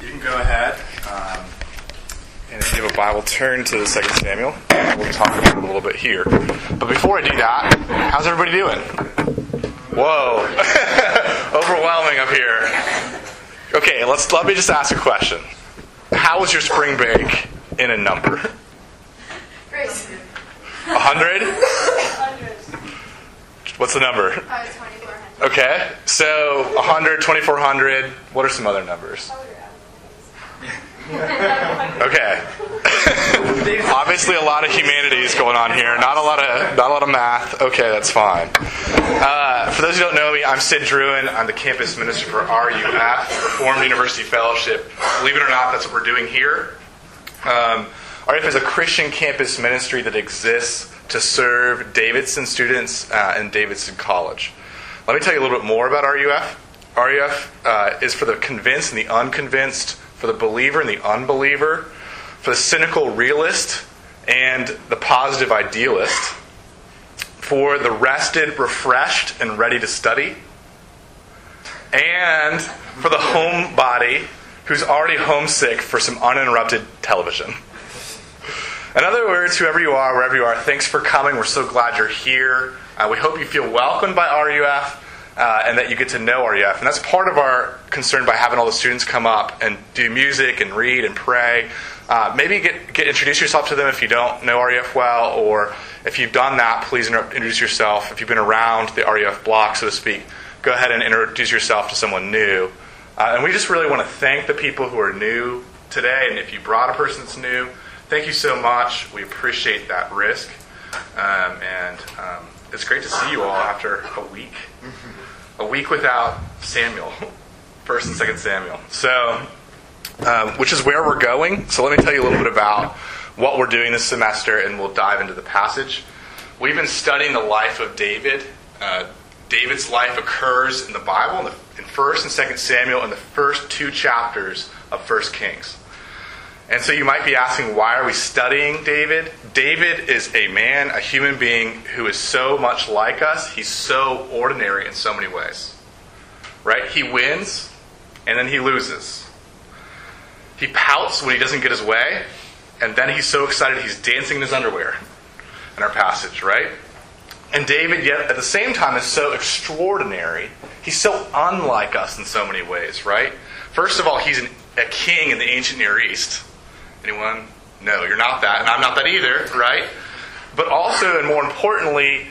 You can go ahead and if you have a Bible, turn to 2 Samuel. We'll talk about it a little bit here. But before I do that, how's everybody doing? Whoa. Overwhelming up here. Okay, let me just ask a question. How was your spring break in a number? 100? 100. What's the number? 2,400. Okay, so 100, 2,400. What are some other numbers? Okay. Obviously, a lot of humanities going on here. Not a lot of math. Okay, that's fine. For those who don't know me, I'm Sid Druin. I'm the campus minister for RUF, Reformed University Fellowship. Believe it or not, that's what we're doing here. RUF is a Christian campus ministry that exists to serve Davidson students in Davidson College. Let me tell you a little bit more about RUF. RUF is for the convinced and the unconvinced, for the believer and the unbeliever, for the cynical realist and the positive idealist, for the rested, refreshed, and ready to study, and for the homebody who's already homesick for some uninterrupted television. In other words, whoever you are, wherever you are, thanks for coming. We're so glad you're here. We hope you feel welcomed by RUF. And that you get to know RUF. And that's part of our concern by having all the students come up and do music and read and pray. Maybe get introduce yourself to them if you don't know RUF well, or if you've done that, please introduce yourself. If you've been around the RUF block, so to speak, go ahead and introduce yourself to someone new. And we just really want to thank the people who are new today. And if you brought a person that's new, thank you so much. We appreciate that risk. It's great to see you all after a week. A week without Samuel, 1st and 2nd Samuel. So, which is where we're going. So let me tell you a little bit about what we're doing this semester, and we'll dive into the passage. We've been studying the life of David. David's life occurs in the Bible, in 1st and 2nd Samuel, in the first two chapters of 1 Kings. And so you might be asking, why are we studying David? David is a man, a human being who is so much like us. He's so ordinary in so many ways. Right? He wins, and then he loses. He pouts when he doesn't get his way, and then he's so excited he's dancing in his underwear in our passage, right? And David, yet at the same time, is so extraordinary. He's so unlike us in so many ways, right? First of all, he's a king in the ancient Near East. Anyone? No, you're not that, and I'm not that either, right? But also, and more importantly,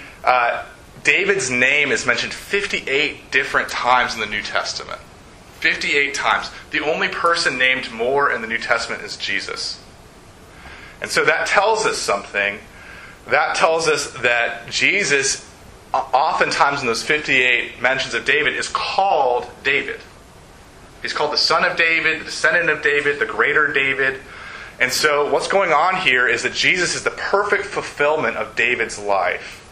David's name is mentioned 58 different times in the New Testament. 58 times. The only person named more in the New Testament is Jesus. And so that tells us something. That tells us that Jesus, oftentimes in those 58 mentions of David, is called David. He's called the son of David, the descendant of David, the greater David. And so what's going on here is that Jesus is the perfect fulfillment of David's life.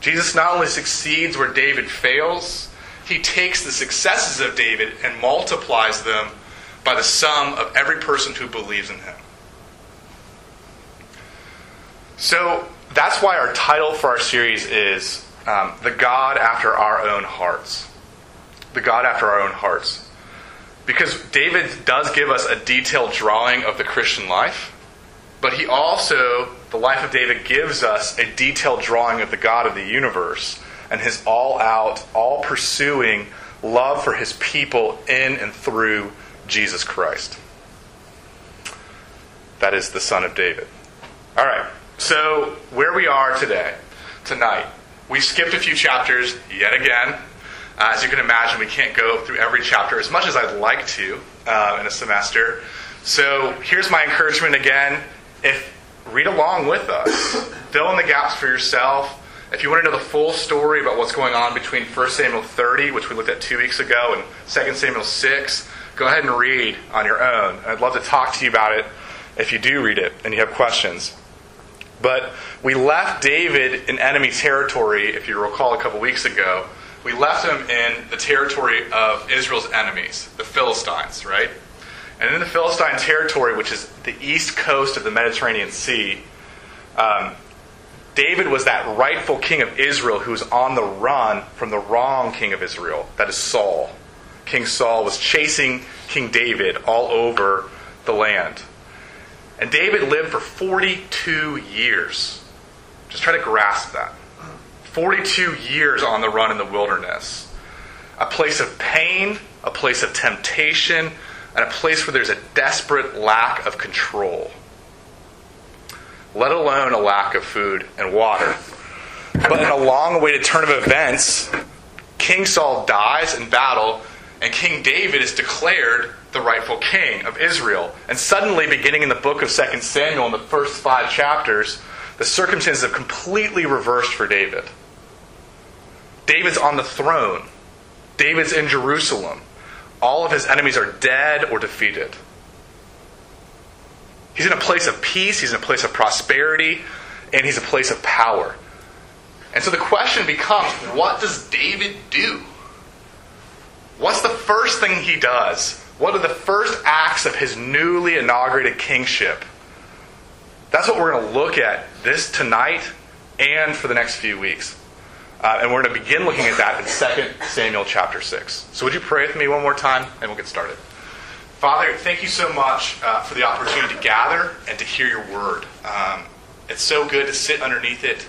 Jesus not only succeeds where David fails, he takes the successes of David and multiplies them by the sum of every person who believes in him. So that's why our title for our series is The God After Our Own Hearts. The God After Our Own Hearts. Because David does give us a detailed drawing of the Christian life, but he also, the life of David, gives us a detailed drawing of the God of the universe and his all-out, all-pursuing love for his people in and through Jesus Christ. That is the Son of David. All right, so where we are tonight, we skipped a few chapters yet again. As you can imagine, we can't go through every chapter as much as I'd like to in a semester. So here's my encouragement again. Read along with us. Fill in the gaps for yourself. If you want to know the full story about what's going on between 1 Samuel 30, which we looked at 2 weeks ago, and 2 Samuel 6, go ahead and read on your own. And I'd love to talk to you about it if you do read it and you have questions. But we left David in enemy territory, if you recall, a couple weeks ago. We left him in the territory of Israel's enemies, the Philistines, right? And in the Philistine territory, which is the east coast of the Mediterranean Sea, David was that rightful king of Israel who was on the run from the wrong king of Israel, that is Saul, King Saul was chasing King David all over the land. And David lived for 42 years. Just try to grasp that. 42 years on the run in the wilderness. A place of pain, a place of temptation, and a place where there's a desperate lack of control. Let alone a lack of food and water. But in a long-awaited turn of events, King Saul dies in battle, and King David is declared the rightful king of Israel. And suddenly, beginning in the book of 2 Samuel, in the first 5 chapters, the circumstances have completely reversed for David. David's on the throne. David's in Jerusalem. All of his enemies are dead or defeated. He's in a place of peace, he's in a place of prosperity, and he's a place of power. And so the question becomes, what does David do? What's the first thing he does? What are the first acts of his newly inaugurated kingship? That's what we're going to look at this tonight and for the next few weeks. And we're going to begin looking at that in 2 Samuel chapter 6. So would you pray with me one more time, and we'll get started. Father, thank you so much for the opportunity to gather and to hear your word. It's so good to sit underneath it,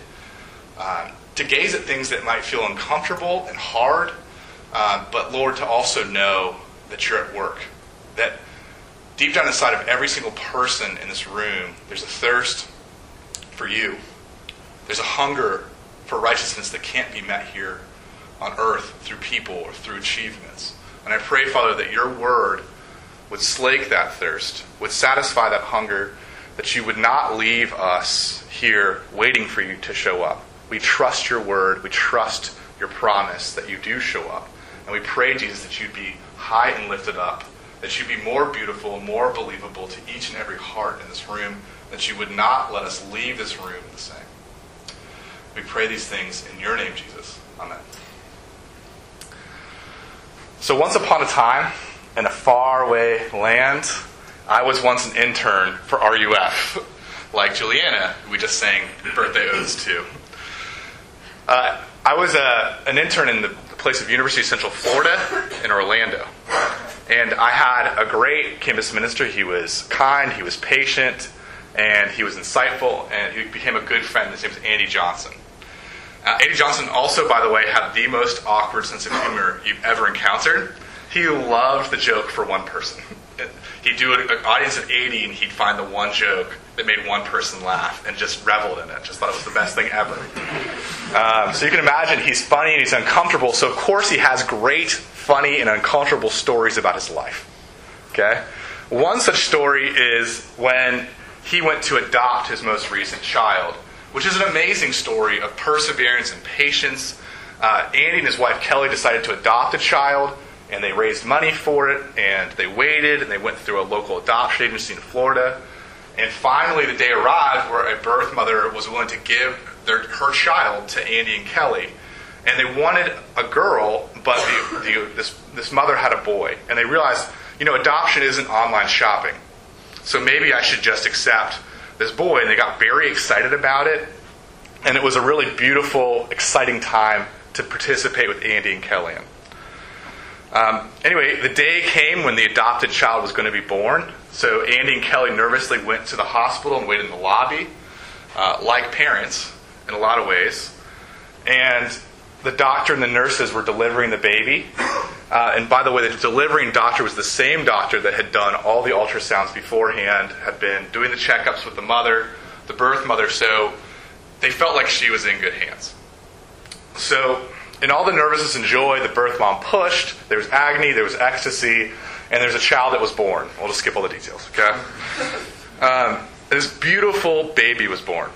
to gaze at things that might feel uncomfortable and hard, but Lord, to also know that you're at work, that deep down inside of every single person in this room, there's a thirst for you. There's a hunger for righteousness that can't be met here on earth through people or through achievements. And I pray, Father, that your word would slake that thirst, would satisfy that hunger, that you would not leave us here waiting for you to show up. We trust your word. We trust your promise that you do show up. And we pray, Jesus, that you'd be high and lifted up, that you'd be more beautiful, more believable to each and every heart in this room, that you would not let us leave this room the same. We pray these things in your name, Jesus. Amen. So once upon a time, in a faraway land, I was once an intern for RUF, like Juliana, who we just sang birthday odes to. I was an intern in the place of University of Central Florida in Orlando. And I had a great campus minister. He was kind, he was patient, and he was insightful, and he became a good friend. His name was Andy Johnson. Andy Johnson also, by the way, had the most awkward sense of humor you've ever encountered. He loved the joke for one person. He'd do an audience of 80, and he'd find the one joke that made one person laugh and just reveled in it, just thought it was the best thing ever. So you can imagine he's funny and he's uncomfortable, so of course he has great, funny, and uncomfortable stories about his life. Okay? One such story is when he went to adopt his most recent child, which is an amazing story of perseverance and patience. Andy and his wife Kelly decided to adopt a child, and they raised money for it, and they waited, and they went through a local adoption agency in Florida. And finally, the day arrived where a birth mother was willing to give her child to Andy and Kelly. And they wanted a girl, but this mother had a boy. And they realized, adoption isn't online shopping. So maybe I should just accept this boy. And they got very excited about it. And it was a really beautiful, exciting time to participate with Andy and Kelly in. Anyway, the day came when the adopted child was going to be born. So Andy and Kelly nervously went to the hospital and waited in the lobby, like parents in a lot of ways. And the doctor and the nurses were delivering the baby. And by the way, the delivering doctor was the same doctor that had done all the ultrasounds beforehand, had been doing the checkups with the mother, the birth mother, so they felt like she was in good hands. So in all the nervousness and joy, the birth mom pushed. There was agony, there was ecstasy, and there's a child that was born. We'll just skip all the details, okay? This beautiful baby was born.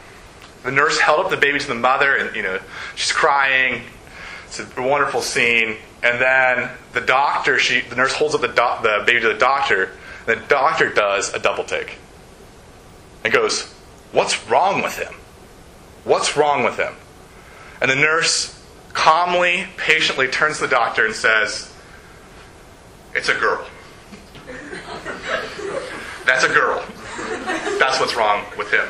The nurse held up the baby to the mother, and she's crying. It's a wonderful scene. And then the doctor, the nurse holds up the baby to the doctor, and the doctor does a double take and goes, "What's wrong with him? What's wrong with him?" And the nurse calmly, patiently turns to the doctor and says, "It's a girl. That's a girl. That's what's wrong with him."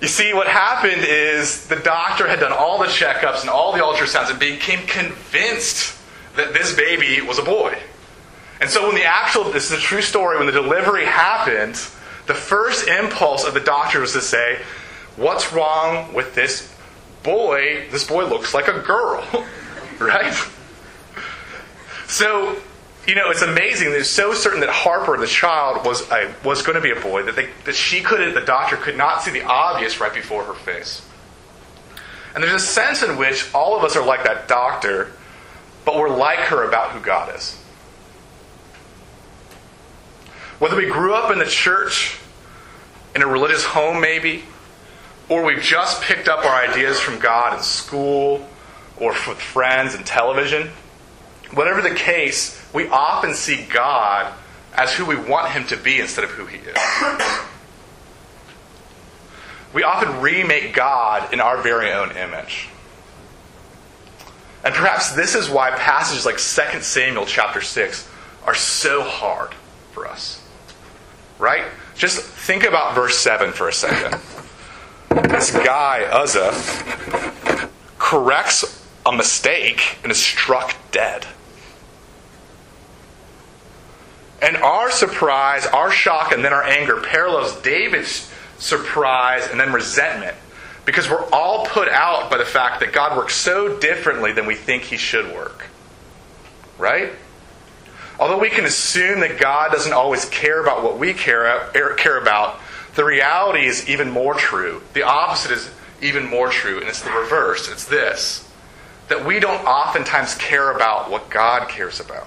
You see, what happened is the doctor had done all the checkups and all the ultrasounds and became convinced that this baby was a boy. And so when the actual, this is a true story, when the delivery happened, the first impulse of the doctor was to say, what's wrong with this boy? This boy looks like a girl, right? So, you know, it's amazing. They're so certain that Harper, the child, was going to be a boy that she couldn't, the doctor could not see the obvious right before her face. And there's a sense in which all of us are like that doctor, but we're like her about who God is. Whether we grew up in the church, in a religious home maybe, or we've just picked up our ideas from God in school or with friends and television, whatever the case, we often see God as who we want Him to be instead of who He is. We often remake God in our very own image. And perhaps this is why passages like 2 Samuel chapter 6 are so hard for us. Right? Just think about verse 7 for a second. This guy, Uzzah, corrects a mistake and is struck dead. And our surprise, our shock, and then our anger parallels David's surprise and then resentment, because we're all put out by the fact that God works so differently than we think He should work. Right? Although we can assume that God doesn't always care about what we care about, the reality is even more true. The opposite is even more true, and it's the reverse. It's this, that we don't oftentimes care about what God cares about.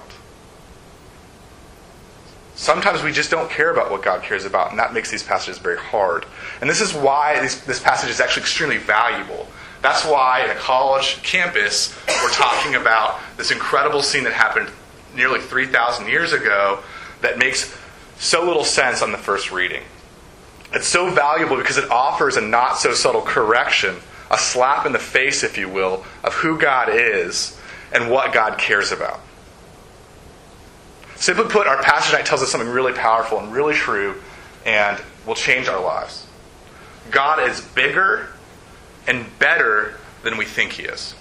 Sometimes we just don't care about what God cares about, and that makes these passages very hard. And this is why this passage is actually extremely valuable. That's why in a college campus, we're talking about this incredible scene that happened nearly 3,000 years ago that makes so little sense on the first reading. It's so valuable because it offers a not-so-subtle correction, a slap in the face, if you will, of who God is and what God cares about. Simply put, our passage tonight tells us something really powerful and really true and will change our lives. God is bigger and better than we think He is.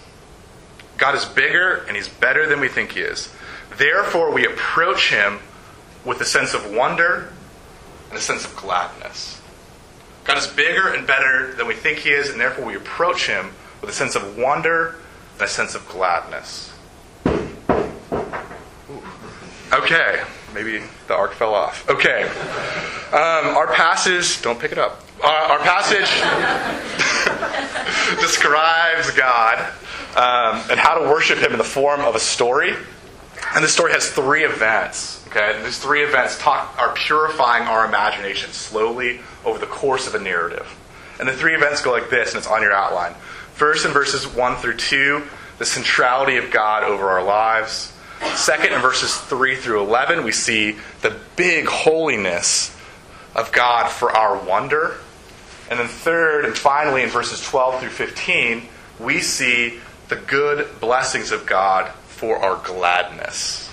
God is bigger and He's better than we think He is. Therefore, we approach Him with a sense of wonder and a sense of gladness. God is bigger and better than we think He is, and therefore we approach Him with a sense of wonder and a sense of gladness. Ooh. Okay, maybe the ark fell off. Okay, our passage, don't pick it up. Our passage describes God and how to worship Him in the form of a story. And this story has three events. Okay, and these three events are purifying our imagination slowly over the course of a narrative. And the three events go like this, and it's on your outline. First, in verses 1 through 2, the centrality of God over our lives. Second, in verses 3 through 11, we see the big holiness of God for our wonder. And then third, and finally, in verses 12 through 15, we see the good blessings of God for our gladness.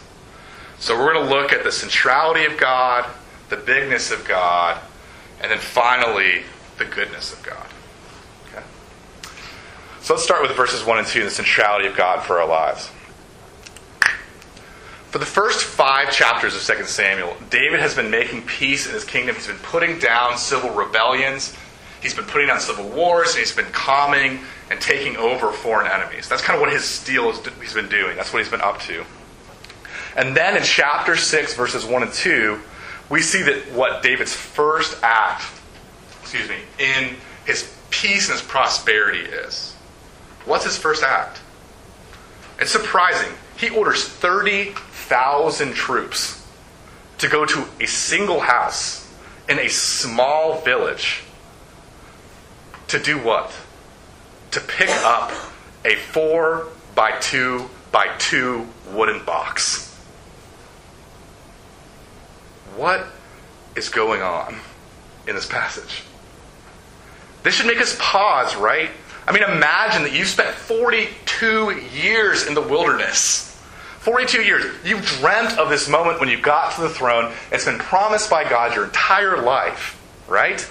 So we're going to look at the centrality of God, the bigness of God, and then finally, the goodness of God. Okay? So let's start with verses 1 and 2, the centrality of God for our lives. For the first 5 chapters of 2 Samuel, David has been making peace in his kingdom. He's been putting down civil rebellions. He's been putting down civil wars, and he's been calming and taking over foreign enemies. That's kind of what his steal is, he's been doing. That's what he's been up to. And then in chapter 6, verses 1 and 2, we see that what David's first act, in his peace and his prosperity is. What's his first act? It's surprising. He orders 30,000 troops to go to a single house in a small village. To do what? To pick up a 4x2x2 wooden box. What is going on in this passage? This should make us pause, right? I mean, imagine that you've spent 42 years in the wilderness. 42 years. You've dreamt of this moment when you got to the throne. It's been promised by God your entire life, right?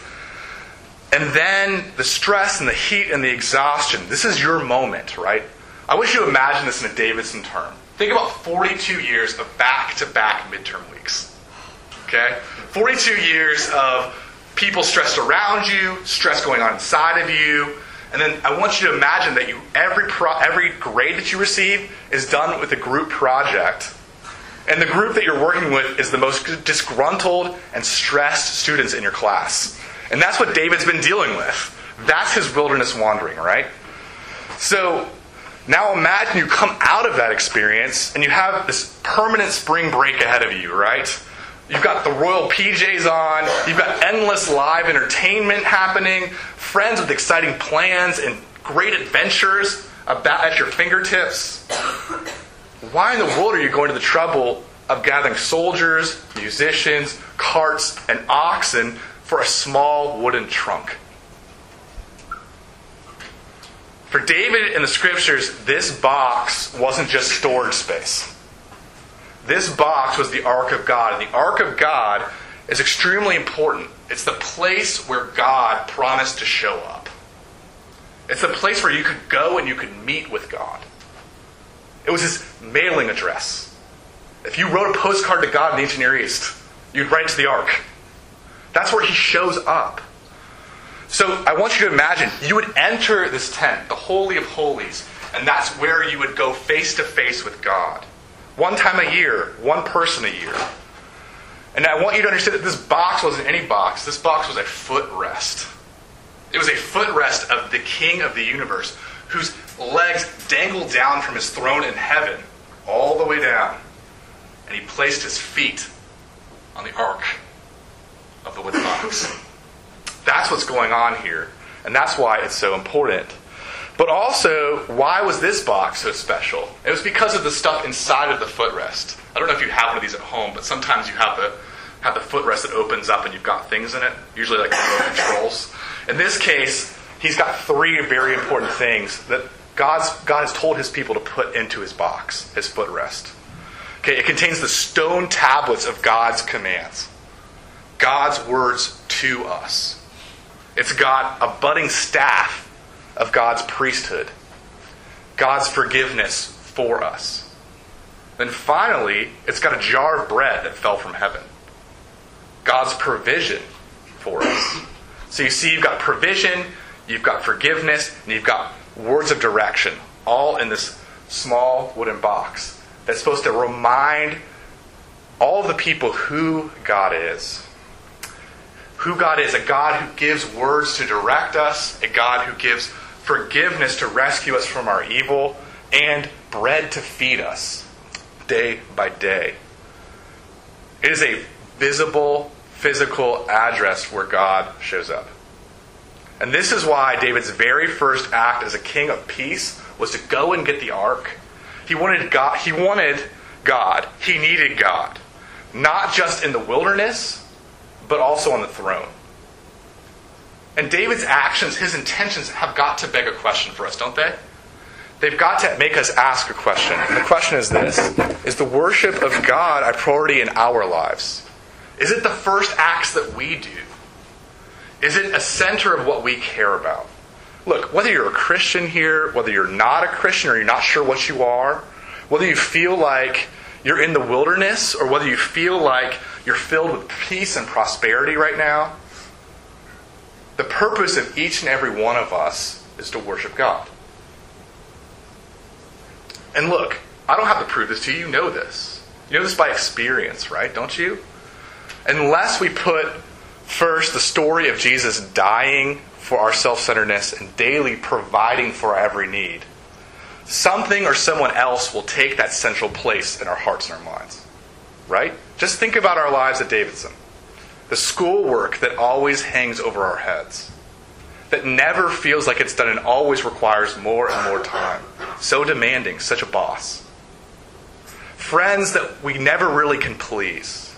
And then the stress and the heat and the exhaustion. This is your moment, right? I wish you imagine this in a Davidson term. Think about 42 years of back-to-back midterm weeks. Okay? 42 years of people stressed around you, stress going on inside of you. And then I want you to imagine that you every grade that you receive is done with a group project. And the group that you're working with is the most disgruntled and stressed students in your class. And that's what David's been dealing with. That's his wilderness wandering, right? So now imagine you come out of that experience and you have this permanent spring break ahead of you, right? You've got the royal PJs on. You've got endless live entertainment happening. Friends with exciting plans and great adventures about at your fingertips. Why in the world are you going to the trouble of gathering soldiers, musicians, carts, and oxen for a small wooden trunk? For David in the scriptures, this box wasn't just storage space. This box was the Ark of God. And the Ark of God is extremely important. It's the place where God promised to show up. It's the place where you could go and you could meet with God. It was his mailing address. If you wrote a postcard to God in the ancient Near East, you'd write to the Ark. That's where he shows up. So I want you to imagine you would enter this tent, the Holy of Holies, and that's where you would go face to face with God. One time a year, one person a year. And I want you to understand that this box wasn't any box. This box was a footrest. It was a footrest of the King of the universe, whose legs dangled down from his throne in heaven, all the way down. And he placed his feet on the ark of the wooden box. That's what's going on here. And that's why it's so important. But also, why was this box so special? It was because of the stuff inside of the footrest. I don't know if you have one of these at home, but sometimes you have the footrest that opens up and you've got things in it, usually like remote controls. In this case, he's got three very important things that God has told his people to put into his box, his footrest. Okay, it contains the stone tablets of God's commands, God's words to us. It's got a budding staff of God's priesthood, God's forgiveness for us. Then finally, it's got a jar of bread that fell from heaven, God's provision for us. So you see, you've got provision, you've got forgiveness, and you've got words of direction, all in this small wooden box that's supposed to remind all of the people who God is. Who God is, a God who gives words to direct us, a God who gives forgiveness to rescue us from our evil, and bread to feed us day by day. It is a visible, physical address where God shows up. And this is why David's very first act as a king of peace was to go and get the ark. He wanted God. He needed God. Not just in the wilderness, but also on the throne. And David's actions, his intentions, have got to beg a question for us, don't they? They've got to make us ask a question. And the question is this: is the worship of God a priority in our lives? Is it the first acts that we do? Is it a center of what we care about? Look, whether you're a Christian here, whether you're not a Christian, or you're not sure what you are, whether you feel like you're in the wilderness, or whether you feel like you're filled with peace and prosperity right now, the purpose of each and every one of us is to worship God. And look, I don't have to prove this to you. You know this. You know this by experience, right? Don't you? Unless we put first the story of Jesus dying for our self-centeredness and daily providing for our every need, something or someone else will take that central place in our hearts and our minds. Right? Just think about our lives at Davidson. The schoolwork that always hangs over our heads, that never feels like it's done and always requires more and more time. So demanding, such a boss. Friends that we never really can please.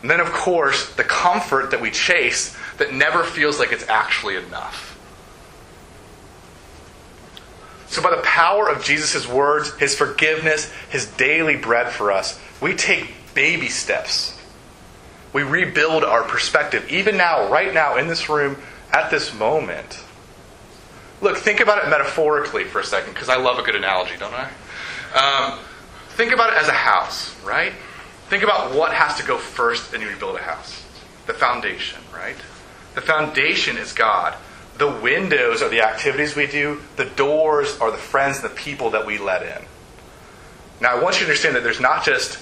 And then, of course, the comfort that we chase that never feels like it's actually enough. So by the power of Jesus' words, his forgiveness, his daily bread for us, we take baby steps. We rebuild our perspective, even now, right now, in this room, at this moment. Look, think about it metaphorically for a second, because I love a good analogy, don't I? Think about it as a house, right? Think about what has to go first when you build a house. The foundation, right? The foundation is God. The windows are the activities we do. The doors are the friends and the people that we let in. Now, I want you to understand that there's not just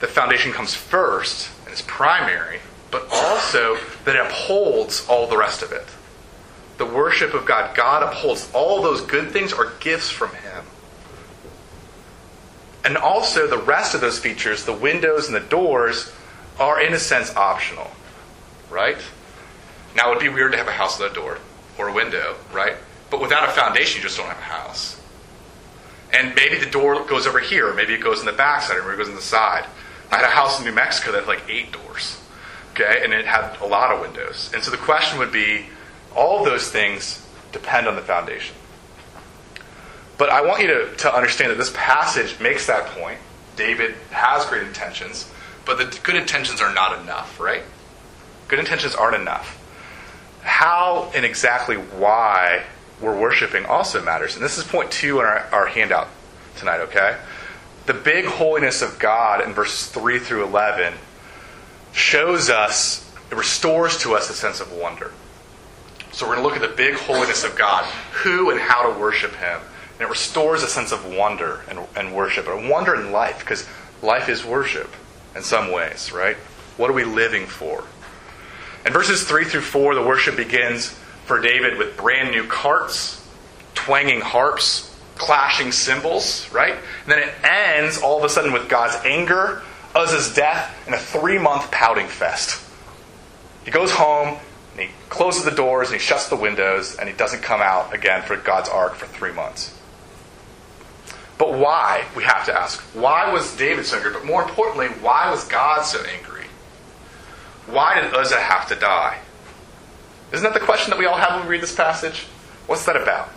the foundation comes first and is primary, but also that it upholds all the rest of it. The worship of God. God upholds all those good things are gifts from Him. And also the rest of those features, the windows and the doors, are in a sense optional. Right? Now, it would be weird to have a house without a door or a window, right? But without a foundation, you just don't have a house. And maybe the door goes over here, or maybe it goes in the backside, or maybe it goes in the side. I had a house in New Mexico that had like 8 doors, okay? And it had a lot of windows. And so the question would be, all of those things depend on the foundation. But I want you to understand that this passage makes that point. David has great intentions, but the good intentions are not enough, right? Good intentions aren't enough. How and exactly why we're worshiping also matters. And this is point 2 in our handout tonight, okay? The big holiness of God in verses 3 through 11 shows us, it restores to us a sense of wonder. So we're going to look at the big holiness of God, who and how to worship Him. And it restores a sense of wonder and worship, and wonder in life, because life is worship in some ways, right? What are we living for? In verses 3 through 4, the worship begins for David with brand new carts, twanging harps, clashing cymbals, right? And then it ends all of a sudden with God's anger, Uzzah's death, and a 3-month pouting fest. He goes home, and he closes the doors, and he shuts the windows, and he doesn't come out again for God's ark for 3 months. But why, we have to ask. Why was David so angry? But more importantly, why was God so angry? Why did Uzzah have to die? Isn't that the question that we all have when we read this passage? What's that about?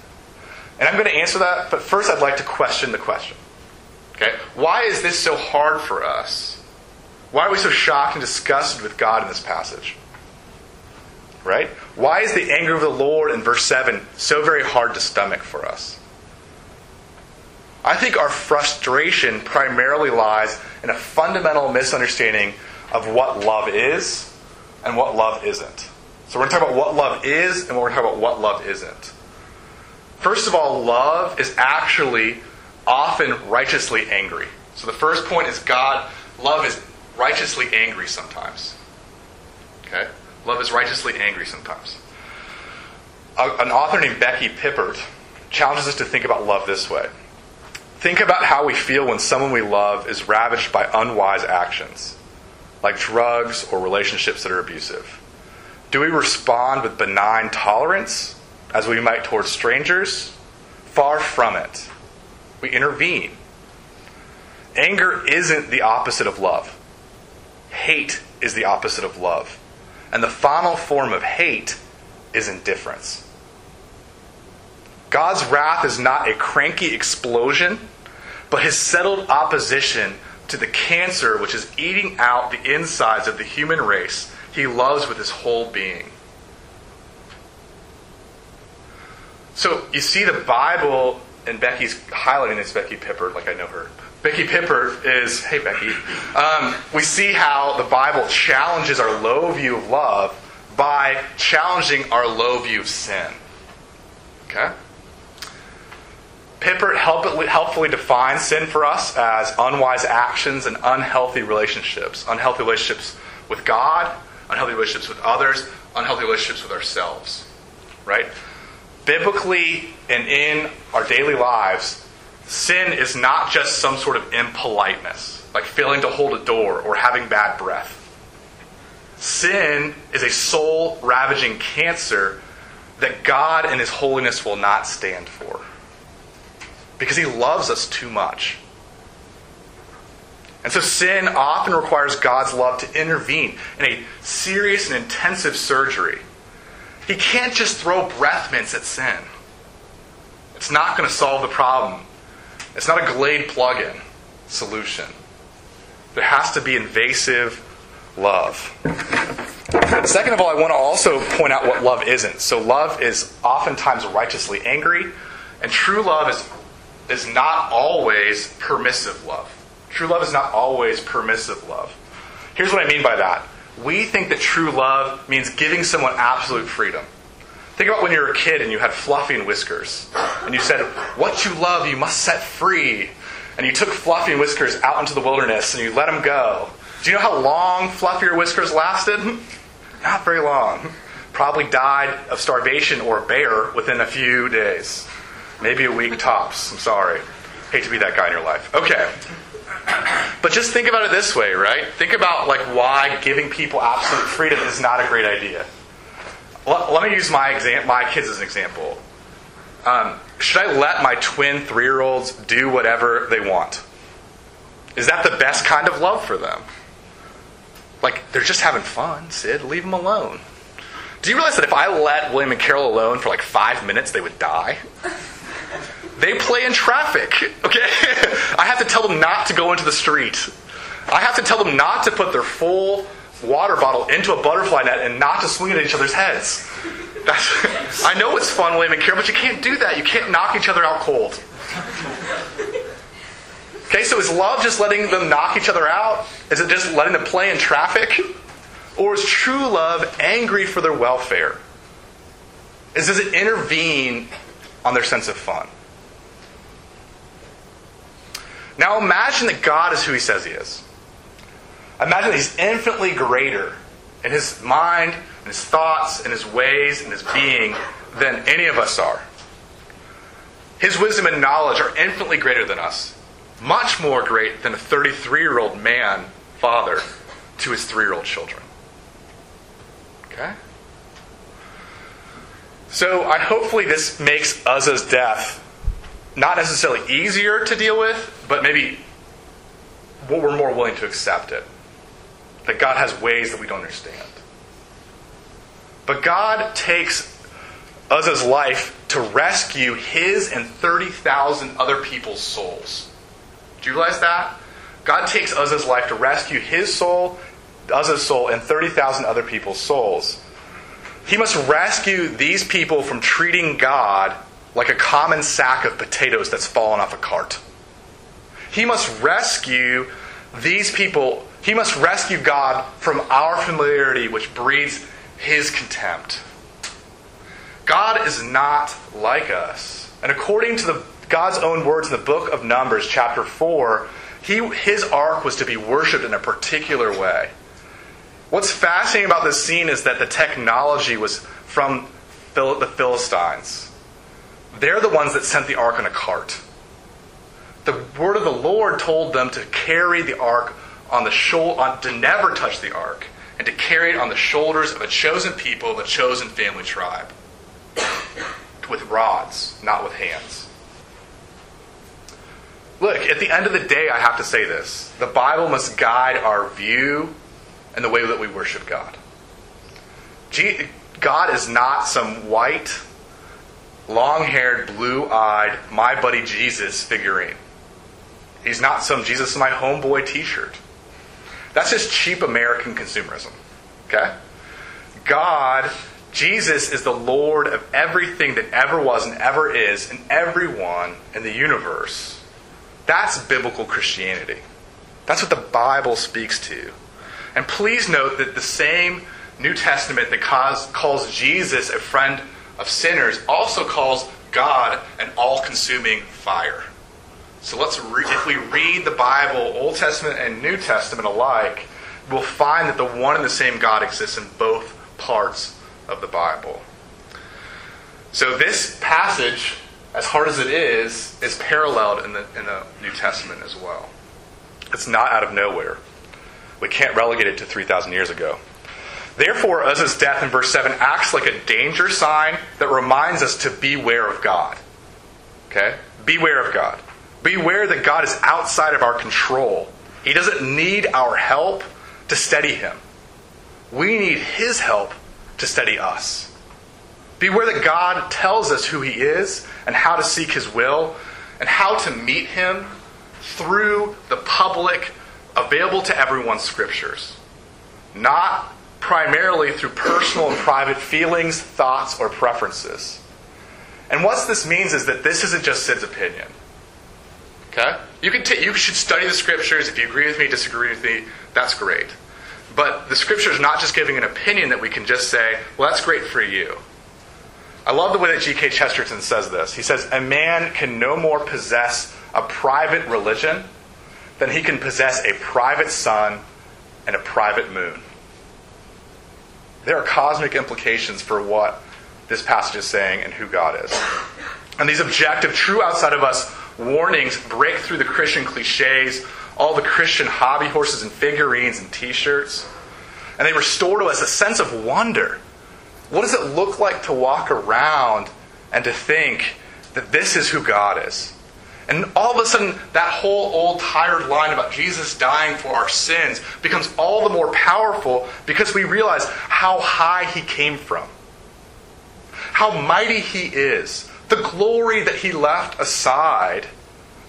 And I'm going to answer that, but first I'd like to question the question. Okay? Why is this so hard for us? Why are we so shocked and disgusted with God in this passage? Right? Why is the anger of the Lord in verse 7 so very hard to stomach for us? I think our frustration primarily lies in a fundamental misunderstanding of what love is and what love isn't. So we're going to talk about what love is and we're going to talk about what love isn't. First of all, love is actually often righteously angry. So the first point is love is righteously angry sometimes. Okay? Love is righteously angry sometimes. An author named Becky Pippert challenges us to think about love this way. Think about how we feel when someone we love is ravaged by unwise actions, like drugs or relationships that are abusive. Do we respond with benign tolerance, as we might towards strangers? Far from it. We intervene. Anger isn't the opposite of love. Hate is the opposite of love. And the final form of hate is indifference. God's wrath is not a cranky explosion, but His settled opposition to the cancer which is eating out the insides of the human race He loves with His whole being. So you see the Bible, and Becky's highlighting this, Becky Pippert, like I know her. Becky Pippert is, hey Becky, we see how the Bible challenges our low view of love by challenging our low view of sin. Okay? Pippert helpfully defines sin for us as unwise actions and unhealthy relationships with God, unhealthy relationships with others, unhealthy relationships with ourselves, right? Biblically and in our daily lives, sin is not just some sort of impoliteness, like failing to hold a door or having bad breath. Sin is a soul-ravaging cancer that God in His holiness will not stand for, because He loves us too much. And so sin often requires God's love to intervene in a serious and intensive surgery. He can't just throw breath mints at sin. It's not going to solve the problem. It's not a Glade plug-in solution. There has to be invasive, love. Second of all, I want to also point out what love isn't. So love is oftentimes righteously angry, and true love is not always permissive love. True love is not always permissive love. Here's what I mean by that. We think that true love means giving someone absolute freedom. Think about when you were a kid and you had Fluffy and Whiskers, and you said, "What you love, you must set free." And you took Fluffy and Whiskers out into the wilderness and you let them go. Do you know how long Fluffy or Whiskers lasted? Not very long. Probably died of starvation or a bear within a few days. Maybe a week tops. I'm sorry. Hate to be that guy in your life. Okay. But just think about it this way, right? Think about why giving people absolute freedom is not a great idea. Let me use my kids as an example. Should I let my twin 3-year-olds do whatever they want? Is that the best kind of love for them? They're just having fun, Sid. Leave them alone. Do you realize that if I let William and Carol alone for 5 minutes, they would die? They play in traffic, okay? I have to tell them not to go into the street. I have to tell them not to put their full water bottle into a butterfly net and not to swing it at each other's heads. I know it's fun, William and Carol, but you can't do that. You can't knock each other out cold. Okay, so is love just letting them knock each other out? Is it just letting them play in traffic? Or is true love angry for their welfare? Does it intervene on their sense of fun? Now imagine that God is who He says He is. Imagine that He's infinitely greater in His mind, in His thoughts, in His ways, in His being than any of us are. His wisdom and knowledge are infinitely greater than us. Much more great than a 33-year-old man, father, to his 3-year-old children. Okay? So hopefully this makes Uzzah's death not necessarily easier to deal with, but maybe we're more willing to accept it. That God has ways that we don't understand. But God takes Uzzah's life to rescue his and 30,000 other people's souls. Do you realize that? God takes Uzzah's life to rescue his soul, Uzzah's soul, and 30,000 other people's souls. He must rescue these people from treating God like a common sack of potatoes that's fallen off a cart. He must rescue these people. He must rescue God from our familiarity, which breeds His contempt. God is not like us. And according to God's own words in the book of Numbers, chapter 4, His ark was to be worshipped in a particular way. What's fascinating about this scene is that the technology was from the Philistines. They're the ones that sent the ark on a cart. The word of the Lord told them to carry the ark on the shoulder, to never touch the ark, and to carry it on the shoulders of a chosen people, of a chosen family tribe. With rods, not with hands. Look, at the end of the day, I have to say this. The Bible must guide our view and the way that we worship God. God is not some white, long-haired, blue-eyed, my buddy Jesus figurine. He's not some Jesus is my homeboy t-shirt. That's just cheap American consumerism. Okay? Jesus is the Lord of everything that ever was and ever is and everyone in the universe. That's biblical Christianity. That's what the Bible speaks to. And please note that the same New Testament that calls Jesus a friend of sinners also calls God an all-consuming fire. So if we read the Bible, Old Testament and New Testament alike, we'll find that the one and the same God exists in both parts of the Bible. So this passage, as hard as it is paralleled in the New Testament as well. It's not out of nowhere. We can't relegate it to 3,000 years ago. Therefore, Uzzah's death in verse 7 acts like a danger sign that reminds us to beware of God. Okay? Beware of God. Beware that God is outside of our control. He doesn't need our help to steady Him. We need His help to steady us. Beware that God tells us who He is and how to seek His will and how to meet Him through the public, available to everyone, Scriptures. not primarily through personal and private feelings, thoughts, or preferences. And what this means is that this isn't just Sid's opinion. Okay? You should study the Scriptures. If you agree with me, disagree with me, that's great. But the Scripture is not just giving an opinion that we can just say, well, that's great for you. I love the way that G.K. Chesterton says this. He says, a man can no more possess a private religion than he can possess a private sun and a private moon. There are cosmic implications for what this passage is saying and who God is. And these objective, true outside of us warnings break through the Christian cliches, all the Christian hobby horses and figurines and t-shirts. And they restore to us a sense of wonder. What does it look like to walk around and to think that this is who God is? And all of a sudden, that whole old tired line about Jesus dying for our sins becomes all the more powerful because we realize how high he came from. How mighty he is. The glory that he left aside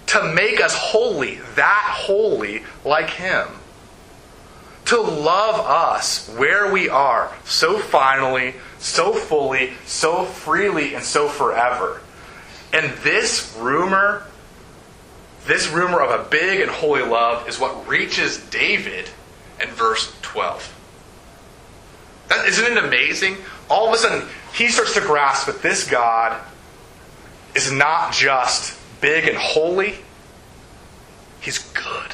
to make us holy, that holy like him. To love us where we are so finally, so fully, so freely, and so forever. And this rumor of a big and holy love is what reaches David in verse 12. Isn't it amazing? All of a sudden, he starts to grasp that this God is not just big and holy. He's good.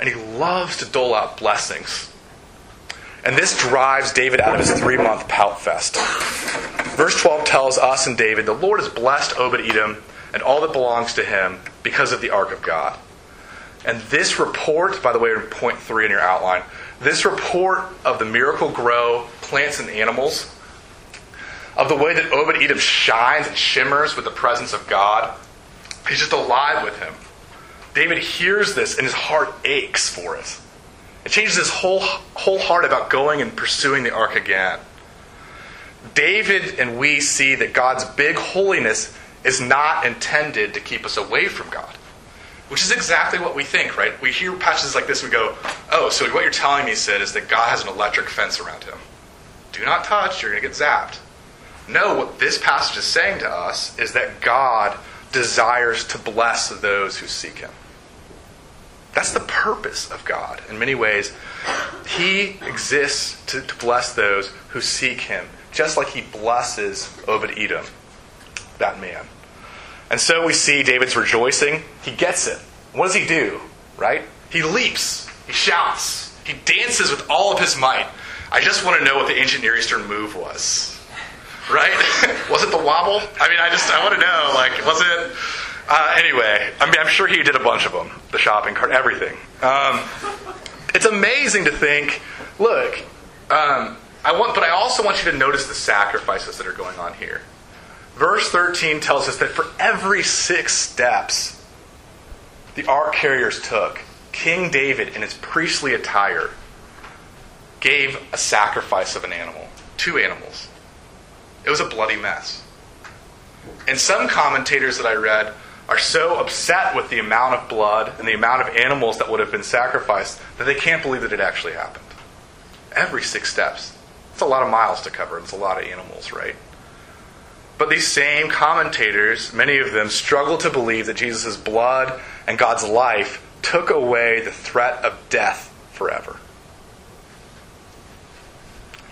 And he loves to dole out blessings. And this drives David out of his 3-month pout fest. Verse 12 tells us and David, the Lord has blessed Obed-Edom and all that belongs to him because of the ark of God. And this report, by the way, in point 3 in your outline, this report of the miracle grow plants and animals, of the way that Obed-Edom shines and shimmers with the presence of God, he's just alive with him. David hears this and his heart aches for it. It changes his whole heart about going and pursuing the ark again. David and we see that God's big holiness is not intended to keep us away from God, which is exactly what we think, right? We hear passages like this and we go, oh, so what you're telling me, Sid, is that God has an electric fence around him. Do not touch, you're going to get zapped. No, what this passage is saying to us is that God desires to bless those who seek him. That's the purpose of God. In many ways, he exists to bless those who seek him, just like he blesses Obed-Edom, that man. And so we see David's rejoicing. He gets it. What does he do? Right? He leaps. He shouts. He dances with all of his might. I just want to know what the ancient Near Eastern move was. Right? Was it the wobble? I want to know. Was it? Anyway, I'm sure he did a bunch of them. The shopping cart, everything. It's amazing to think, look, but I also want you to notice the sacrifices that are going on here. Verse 13 tells us that for every 6 steps the ark carriers took, King David in his priestly attire gave a sacrifice of an animal, 2 animals. It was a bloody mess. And some commentators that I read are so upset with the amount of blood and the amount of animals that would have been sacrificed that they can't believe that it actually happened. Every 6 steps. It's a lot of miles to cover. It's a lot of animals, right? But these same commentators, many of them, struggle to believe that Jesus' blood and God's life took away the threat of death forever.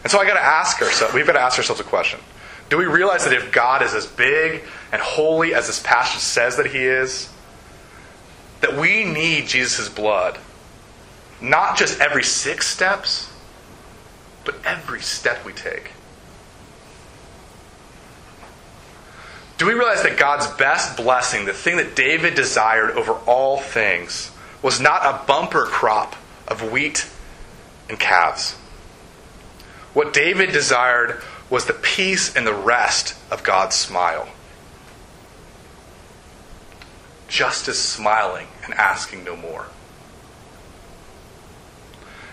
And so we've got to ask ourselves a question. Do we realize that if God is as big and holy as this passage says that he is, that we need Jesus' blood, not just every 6 steps, but every step we take? Do we realize that God's best blessing, the thing that David desired over all things, was not a bumper crop of wheat and calves? What David desired was the peace and the rest of God's smile. Justice smiling and asking no more.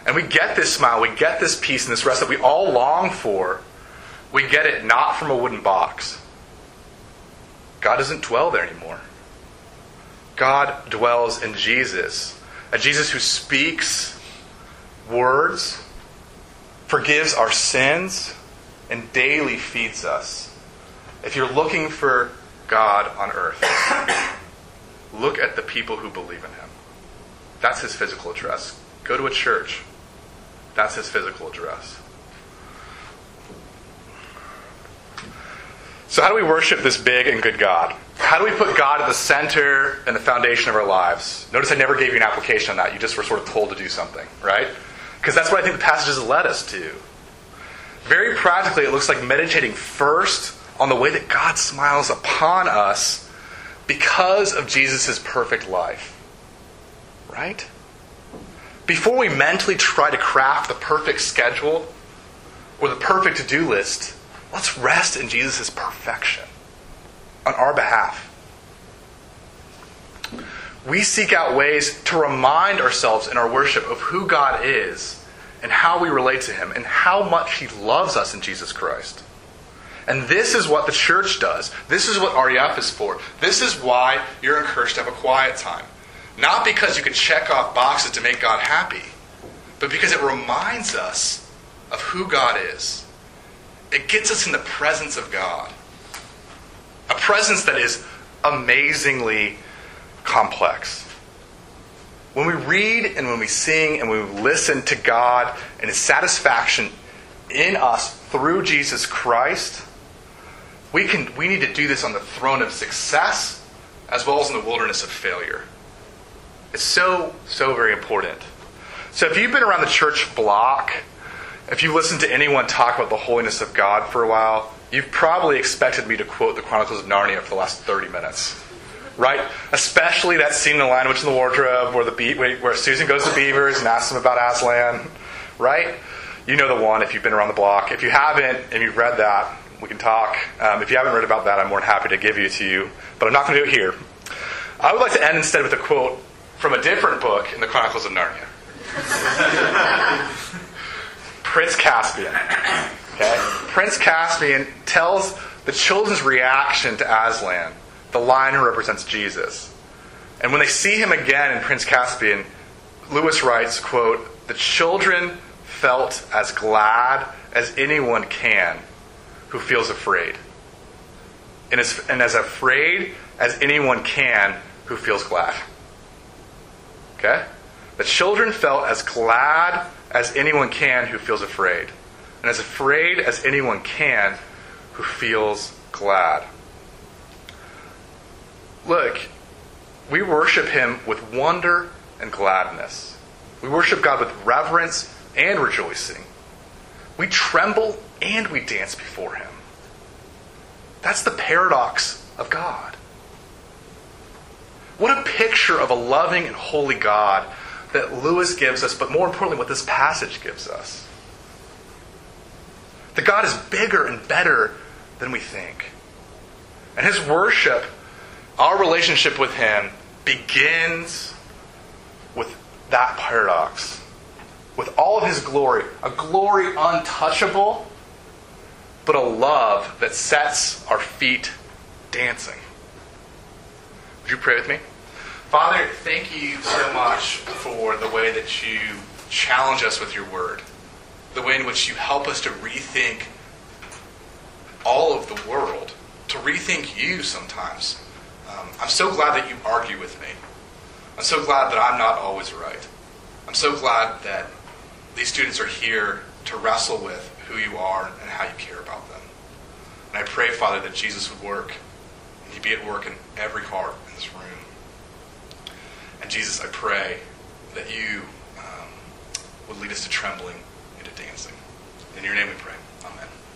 And we get this smile, we get this peace and this rest that we all long for. We get it not from a wooden box. God doesn't dwell there anymore. God dwells in Jesus. A Jesus who speaks words forgives our sins, and daily feeds us. If you're looking for God on earth, look at the people who believe in him. That's his physical address. Go to a church. That's his physical address. So how do we worship this big and good God? How do we put God at the center and the foundation of our lives? Notice I never gave you an application on that. You just were sort of told to do something, right? Because that's what I think the passages led us to. Very practically, it looks like meditating first on the way that God smiles upon us because of Jesus' perfect life. Right? Before we mentally try to craft the perfect schedule or the perfect to-do list, let's rest in Jesus' perfection on our behalf. We seek out ways to remind ourselves in our worship of who God is and how we relate to him and how much he loves us in Jesus Christ. And this is what the church does. This is what REF is for. This is why you're encouraged to have a quiet time. Not because you can check off boxes to make God happy, but because it reminds us of who God is. It gets us in the presence of God. A presence that is amazingly complex. When we read and when we sing and when we listen to God and his satisfaction in us through Jesus Christ, we need to do this on the throne of success as well as in the wilderness of failure. It's so, so very important. So if you've been around the church block, if you've listened to anyone talk about the holiness of God for a while, you've probably expected me to quote the Chronicles of Narnia for the last 30 minutes. Right? Especially that scene in The Lion, Witch, and the Wardrobe where Susan goes to Beavers and asks him about Aslan. Right? You know the one if you've been around the block. If you haven't and you've read that, we can talk. If you haven't read about that, I'm more than happy to give it to you. But I'm not going to do it here. I would like to end instead with a quote from a different book in the Chronicles of Narnia. Prince Caspian. Okay? Prince Caspian tells the children's reaction to Aslan, the lion who represents Jesus. And when they see him again in Prince Caspian, Lewis writes, quote, "The children felt as glad as anyone can who feels afraid. And as afraid as anyone can who feels glad." Okay? The children felt as glad as anyone can who feels afraid, and as afraid as anyone can who feels glad. Look, we worship him with wonder and gladness. We worship God with reverence and rejoicing. We tremble and we dance before him. That's the paradox of God. What a picture of a loving and holy God that Lewis gives us, but more importantly, what this passage gives us. That God is bigger and better than we think. And his worship, our relationship with him, begins with that paradox. With all of his glory, a glory untouchable, but a love that sets our feet dancing. Would you pray with me? Father, thank you so much for the way that you challenge us with your word, the way in which you help us to rethink all of the world, to rethink you sometimes. I'm so glad that you argue with me. I'm so glad that I'm not always right. I'm so glad that these students are here to wrestle with who you are and how you care about them. And I pray, Father, that Jesus would work, and he'd be at work in every heart in this room. And Jesus, I pray that you would lead us to trembling and to dancing. In your name we pray. Amen.